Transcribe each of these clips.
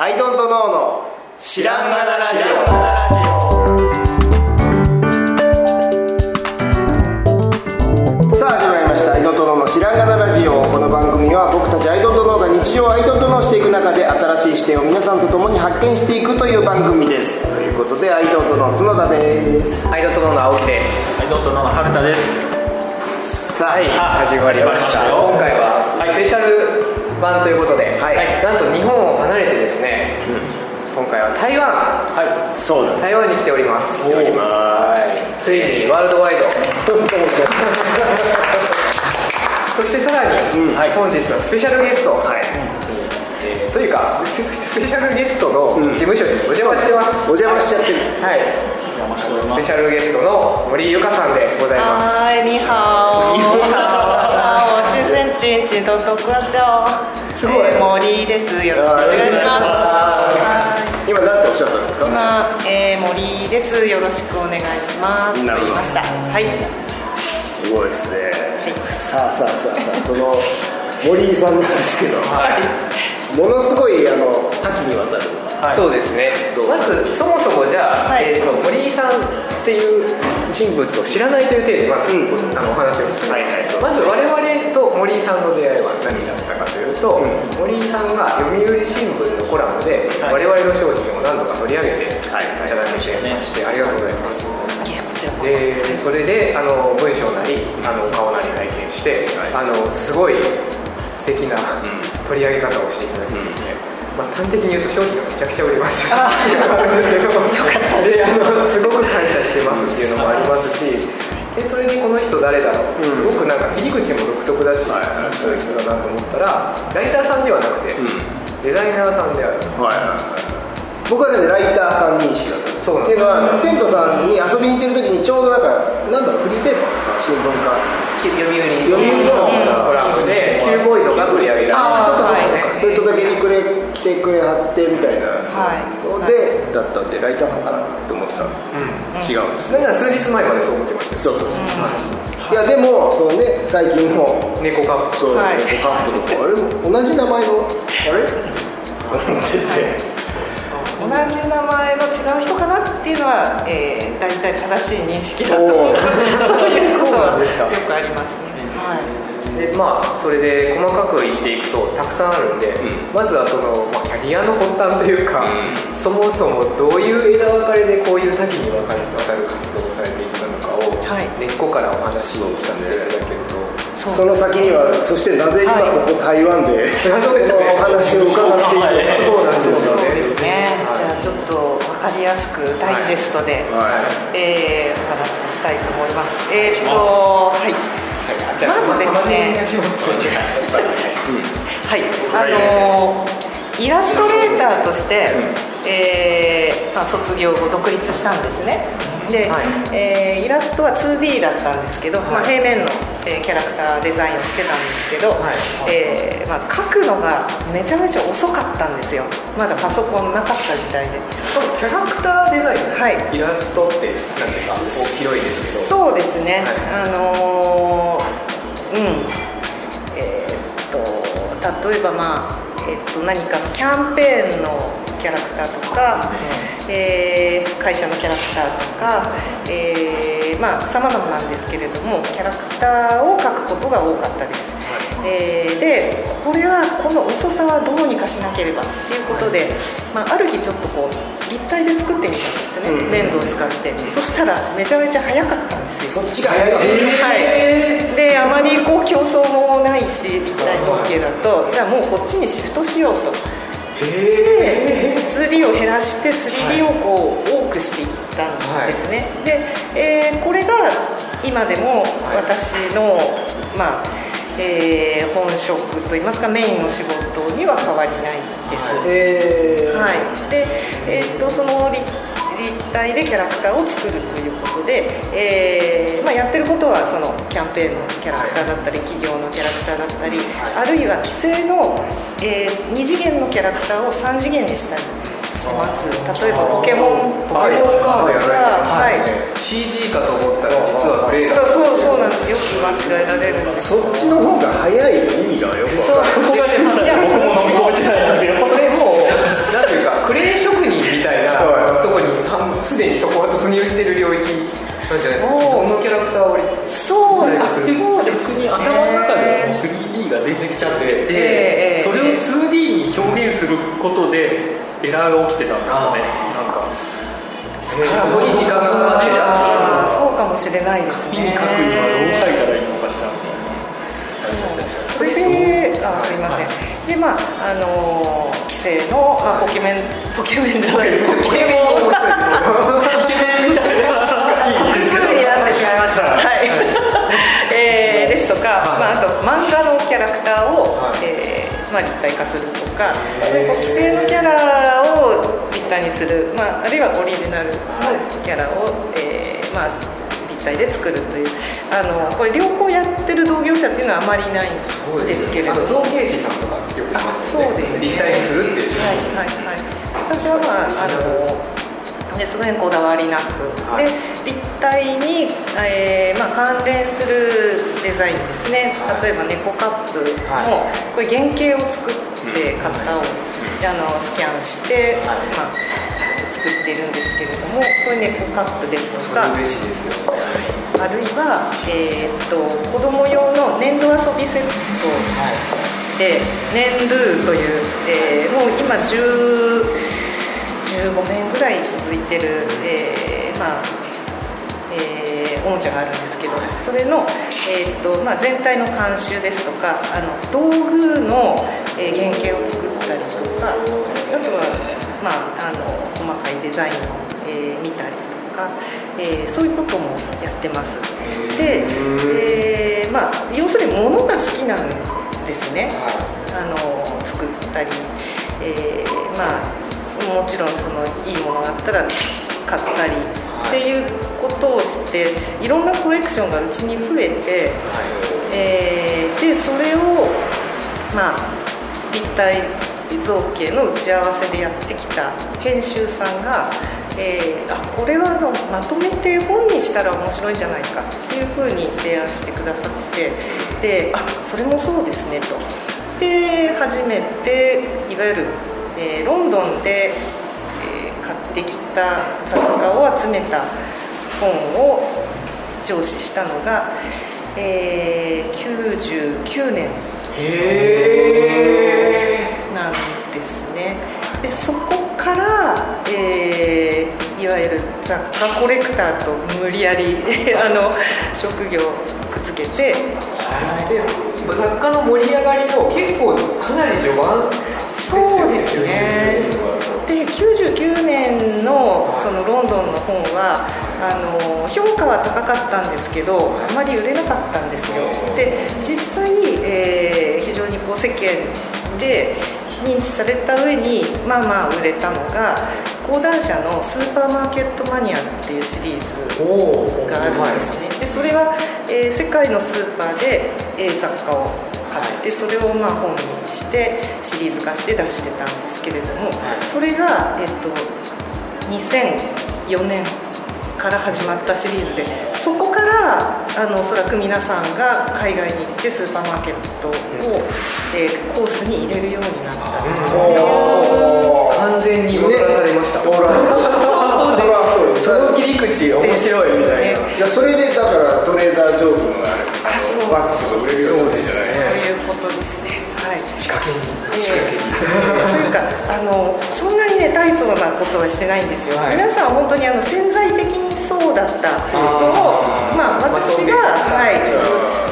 アイドントノーの知らんがなラジオ。さあ始まりました、アイドントノーの知らんがなラジオ。この番組は僕たちアイドントノーが日常をアイドントノーしていく中で新しい視点を皆さんと共に発見していくという番組です。ということで、アイドントノー角田です。アイドントノーの青木です。アイドントノーの春田です。さあ、始まりました。今回はスペシャル版ということで、はい、なんと日本を離れてですね、うん、今回は台湾、はい、そうなんです。台湾に来ております。ついにワールドワイドそしてさらに、うん、はい、本日はスペシャルゲスト、はい、というかスペシャルゲストの事務所にお邪魔してます。お邪魔しちゃってる、はい、スペシャルゲストの森ゆかさんでございます。はーい、にはーちんちんと特課長すごい、森です。よろしくお願いします。今何ておっしゃったんですか？今、森です。よろしくお願いしますと言いました。はい、すごいですね、はい、さあその森さんなんですけど、はい、ものすごい多岐にわたる、はい、そうですね。まずそもそもじゃあ、はい、森さんっていう人物を知らないという体で、まず、お話をして、はいはい、まず我々と森井さんの出会いは何だったかというと、森井さんが読売新聞のコラムで、はい、我々の商品を何度か取り上げていただいてまして、ありがとうございます。それで文章なりお顔なり拝見して、すごい素敵な取り上げ方をしていただいてですね、端的に言うと商品がめちゃくちゃ売れましたで、すごく感謝してますっていうのもありますし、でそれにこの人誰だろう、すごくなんか切り口も独特だし、そういう人だなと思ったら、ライターさんではなくて、デザイナーさんである、はい、僕はね、ライターさん認識だったんです。そうなんです。っていうのは、テントさんに遊びに行ってる時にちょうどなんか、なんだろう、フリーペーパーか新聞か読売のコラムで95位とか取り上げられました。それとだけに来てくれはってみたいなので、はい、だったんでライターのかなって思ってたんです、違うんですね。だから数日前までそう思ってました。そうそうそう、はい、いやでもその、ね、最近の猫カップ、そう、はい、猫カップとかあれ同じ名前のあれって同じ名前の違う人かなっていうのは、大体正しい認識だと思うそういうことはよくありますね、はい。でまあ、それで細かく言っていくとたくさんあるんで、まずはその、キャリアの発端というか、そもそもどういう枝分かれでこういう多岐に分かれて渡る活動をされていたのかを、はい、根っこからお話を聞かせていただけると、その先には、そしてなぜ今ここ台湾で、お話を伺っているのか、そうなんですよね。じゃあちょっと分かりやすくダイジェストで、お話ししたいと思います。はい、まずですね、イラストレーターとして、卒業後独立したんですね。で、イラストは 2D だったんですけど、平面の、キャラクターデザインをしてたんですけど、描くのがめちゃめちゃ遅かったんですよ。まだパソコンなかった時代で。キャラクターデザイン、はい、イラストって何ていうか広いですけど。そうですね、例えば、何かのキャンペーンのキャラクターとか、会社のキャラクターとか、様々なんですけれども、キャラクターを描くことが多かったです、でこれはこの遅さはどうにかしなければっていうことで、ある日ちょっとこう立体で作ってみたんですよね、粘土を使って、そしたらめちゃめちゃ早かったんですよ。そっちが早かった、であまりこう競争もないし、立体造形だとじゃあもうこっちにシフトしようと、2D を減らして 3D をこう多くしていったんですね、で、これが今でも私の、本職といいますかメインの仕事には変わりないです、で、その立体でキャラクターを作るということで、やってることはそのキャンペーンのキャラクターだったり、企業のキャラクターだったり、あるいは既成の、2次元のキャラクターを3次元にしたりします。例えばポケモンカードやられる、CG かと思ったら実はレーダー、そうなんです。よく間違えられるので、そっちの方が早い意味がよく分かる。そこがね、まだ僕も覚えてないんですよ。それもそうじゃないですか。このキャラクターをそうだってもう逆に頭の中で 3D が出てきちゃってて、それを 2D に表現することでエラーが起きてたんですよね。なんかそこに時間がかかってる。そうかもしれないですね。紙に書くにはどう書いたらいいのかしらみたいな。それで、すいません。でまあ既成の、まあ、ポケメンじゃないポケモンイケメンみたいなすぐになってしまいました。はい、ですとか、まあ、あと漫画のキャラクターを、まあ、立体化するとか、既成のキャラを立体にする、まあ、あるいはオリジナルのキャラを、まあ、立体で作るというこれ両方やってる同業者っていうのはあまりないんですけれども、造形師さんとかよくいますよね。立体にするっていう、はいはいはい、私はまあすごいこだわりなく、はい、で立体に、まあ、関連するデザインですね。例えば猫カップもこれ原型を作って型をスキャンして、はい、まあ、作っているんですけれども、これ猫カップですとか、嬉しいですよ、はい、あるいは、子供用の粘土遊びセットで、粘土という、もう今15年ぐらい続いてる、まあおもちゃがあるんですけど、それの、まあ、全体の監修ですとか、道具の原型を作ったりとか、あとは、まあ、細かいデザインを、見たりとか。そういうこともやってます。で、まあ、要するに物が好きなんですね。作ったり、まあ、もちろんそのいいものがあったら買ったりっていうことをして、いろんなコレクションがうちに増えて、でそれを、まあ、立体造形の打ち合わせでやってきた編集さんがこれはまとめて本にしたら面白いんじゃないかっていうふうに提案してくださって、でそれもそうですねと。で初めていわゆる、ロンドンで、買ってきた雑貨を集めた本を上梓したのが、99年なんですね。でそこから、いわゆる雑貨コレクターと無理やり職業をくっつけて、雑貨の盛り上がりも結構かなり序盤ですよね。そうですね。で99年 そのロンドンの本は評価は高かったんですけど、あまり売れなかったんですよ。で実際、非常にこう世間で認知された上にまあまあ売れたのが、講談社のスーパーマーケットマニアっていうシリーズがあるんですね。でそれは、世界のスーパーで、雑貨を買って、それをまあ本にしてシリーズ化して出してたんですけれども、それが、2004年から始まったシリーズで、そこからおそらく皆さんが海外に行ってスーパーマーケットを、コースに入れるようになったという完全に踊らされました。踊らその切り口面白いみたいな、ね、いやそれでだからトレーザー・ジョーズのバッグが売れるようにじゃないそういうことですね。はい、仕掛けにというかそんなにね大層なことはしてないんですよ、はい、皆さん本当に潜在的にそうだったのをまあ私が、はい、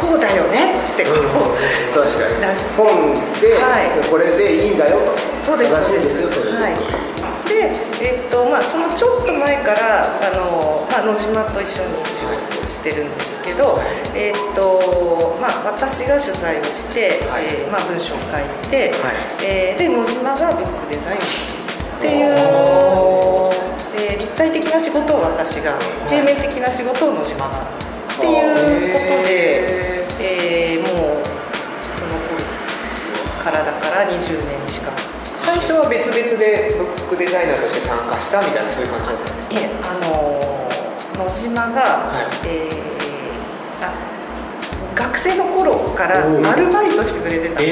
こうだよねってこう、確かに本で、はい、これでいいんだよと。そうですそうですよ。はい、でまあそのちょっと前からまあ、野島と一緒に仕事をしてるんですけど、まあ、私が取材をして、はい、まあ、文章を書いて、はい、で野島がブックデザインっていう、立体的な仕事を私が、平面的な仕事を野島がっていうことで、もうその子からだから20年近く。最初は別々でブックデザイナーとして参加したみたいな、そういう感じだったんですか。野島が、はい、学生の頃からアルバイトしてくれてたんで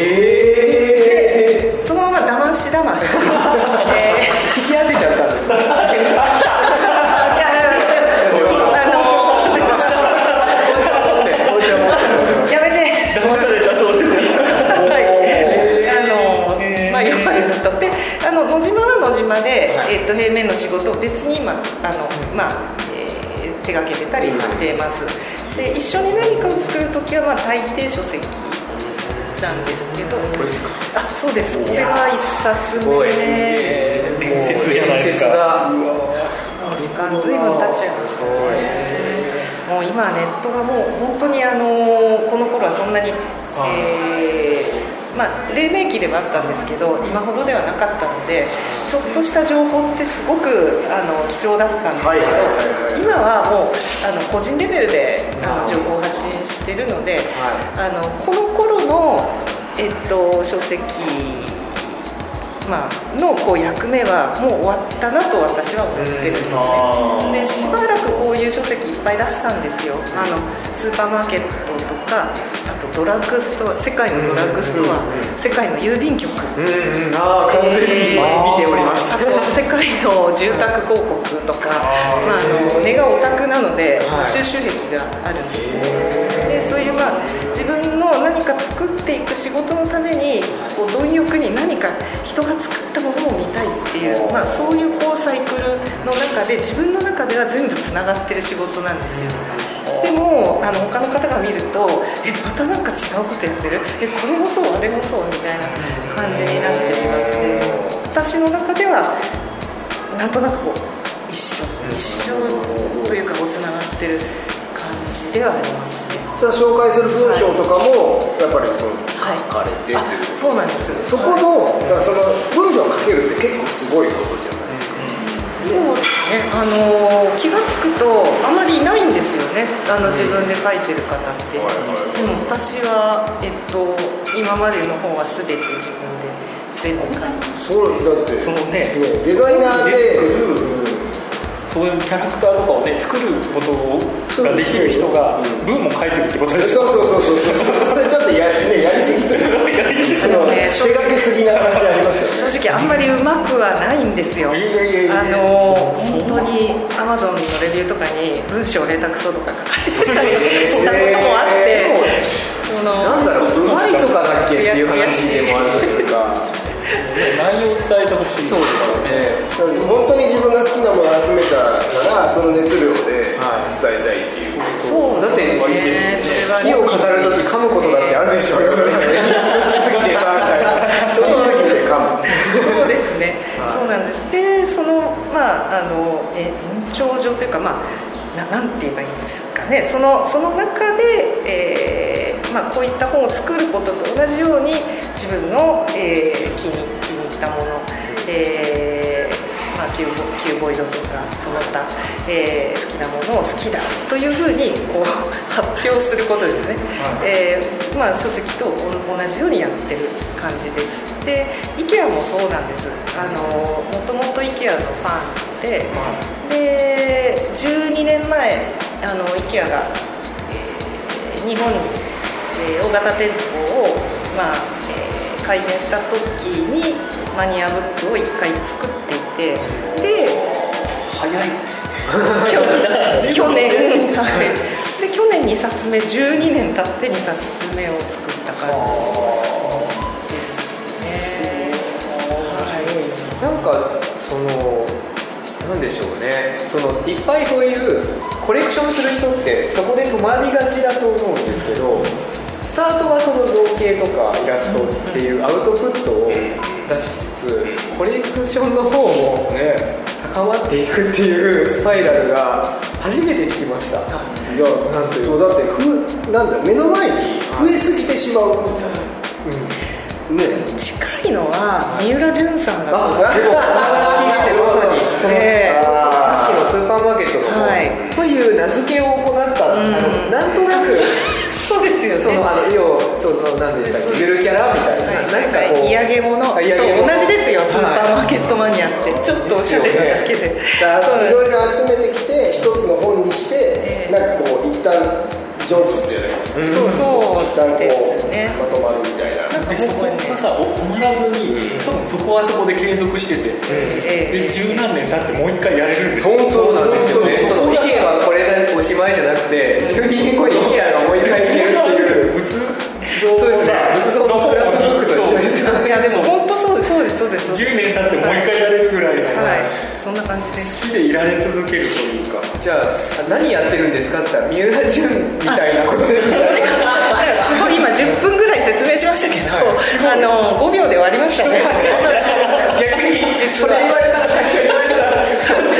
す。でそのまま騙し引き当てちゃったんです。野島は野島で、はい、平面の仕事を別に今手がけてたりしています。で一緒に何かを作るときは、大抵書籍なんですけど、あ、そうです。これが1冊目です。伝説じゃないですか。時間随分経っちゃいましたね。もう今はネットがもう本当にこの頃はそんなに、黎明期ではあったんですけど今ほどではなかったのでちょっとした情報ってすごく貴重だったんですけど、はいはいはい、今はもう個人レベルで情報を発信しているので、はい、この頃の、書籍、の役目はもう終わったなと私は思ってるんですね。でしばらくこういう書籍いっぱい出したんですよ。スーパーマーケットとか、あとドラッグストア、世界のドラッグストア、世界の郵便局、完全に見ております。あと世界の住宅広告とか、根がオタクなので、収集癖があるんですね。でそういう自分の何か作っていく仕事のために貪欲に何か人が作ったものを見たいっていう、そういうサイクルの中で自分の中では全部つながってる仕事なんですよ。でも他の方が見るとまたなんか違うことやってる、これもそうあれもそうみたいな感じになってしまって、私の中ではなんとなく一緒というかつながってる感じではありますね。それは紹介する文章とかもやっぱり書かれてる、そうなんです。そこの、その文章を書けるって結構すごいことじゃないですか。そうですね。気がつくとあまりいないんですよね。自分で書いてる方って。でも私は今までの本は全て自分で全部書いて。そうだって。そのねデザイナーで。そういうキャラクターとかをね作ることができる人が文も書いてるってことですよね。そうちょっとやりすぎというか手がけすぎな感じありました。正直あんまりうまくはないんですよ。本当に Amazon のレビューとかに文章下手くそとか書かれたりしたこともあってなんだろう、うまいとかだっけっていう話でもあるというか内容を伝えてほしい。そうですからね。本当に自分が好きなものを集めたからその熱量で伝えたいっていう。そうだってね。好きを語るとき噛むことだってあるでしょうよ。好きすぎてさみたいな。好きすぎて噛む。そうですね。そうなんです。でその延長上というかなんて言えばいいんですかね。その中で。こういった本を作ることと同じように自分の、気に入ったもの、キューボイドとかその他、好きなものを好きだというふうに発表することですね、書籍と同じようにやってる感じです。で IKEA もそうなんです。もともと IKEA のファンで、で12年前IKEA が、日本に大型店舗を、開店した時にマニアブックを1回作っていて、で早い去年2冊目12年経って2冊目を作った感じですね。なんかなんでしょうね。いっぱいそういうコレクションする人ってそこで止まりがちだと思うんですけど、スタートはその造形とかイラストっていうアウトプットを出しつつコレクションの方もね高まっていくっていうスパイラルが初めて聞きました。いやなんていうだって目の前に増えすぎてしまうじゃない、近いのは三浦淳さんがお話聞いてまさにさっきのスーパーマーケットの方、という名付けを行ったなんとなくそうですよね。何でしたっけ、ゆるキャラみたいな、土産物と同じですよ。スーパーマーケットマニアってちょっとおしゃれなだけで、いろいろ集めてきて一つの本にして一旦上手ですよね。一旦まとまるみたいな。そこがさ止まらずに、多分そこはそこで継続してて、で十何年経ってもう一回やれるんです。本当なんですよね。その意見はこれでおしまいじゃなくて、12年後に意見がもう一回いけるっていう。仏像の本を作ると一緒です。いやでも本当そうです。そうです10年経ってもう一回やれるぐらいの、はいはい、そんな感じで好きでいられ続けるというか。じゃあ何やってるんですかって言ったら三浦純みたいなことですねすごい今10分ぐらい説明しましたけど、はい、5秒で終わりましたね逆にそれ言われたら最初言われたら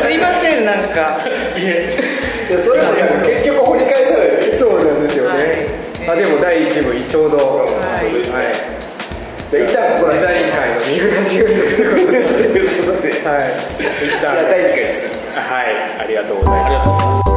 すいませんなんかいやそれも結局掘り返されるそうなんですよね、はい、でも第1部ちょうど、はいはいじゃあ一旦ここデザイン会の三浦純ということで、はい、じゃあ第2回です。はい、ありがとうございます。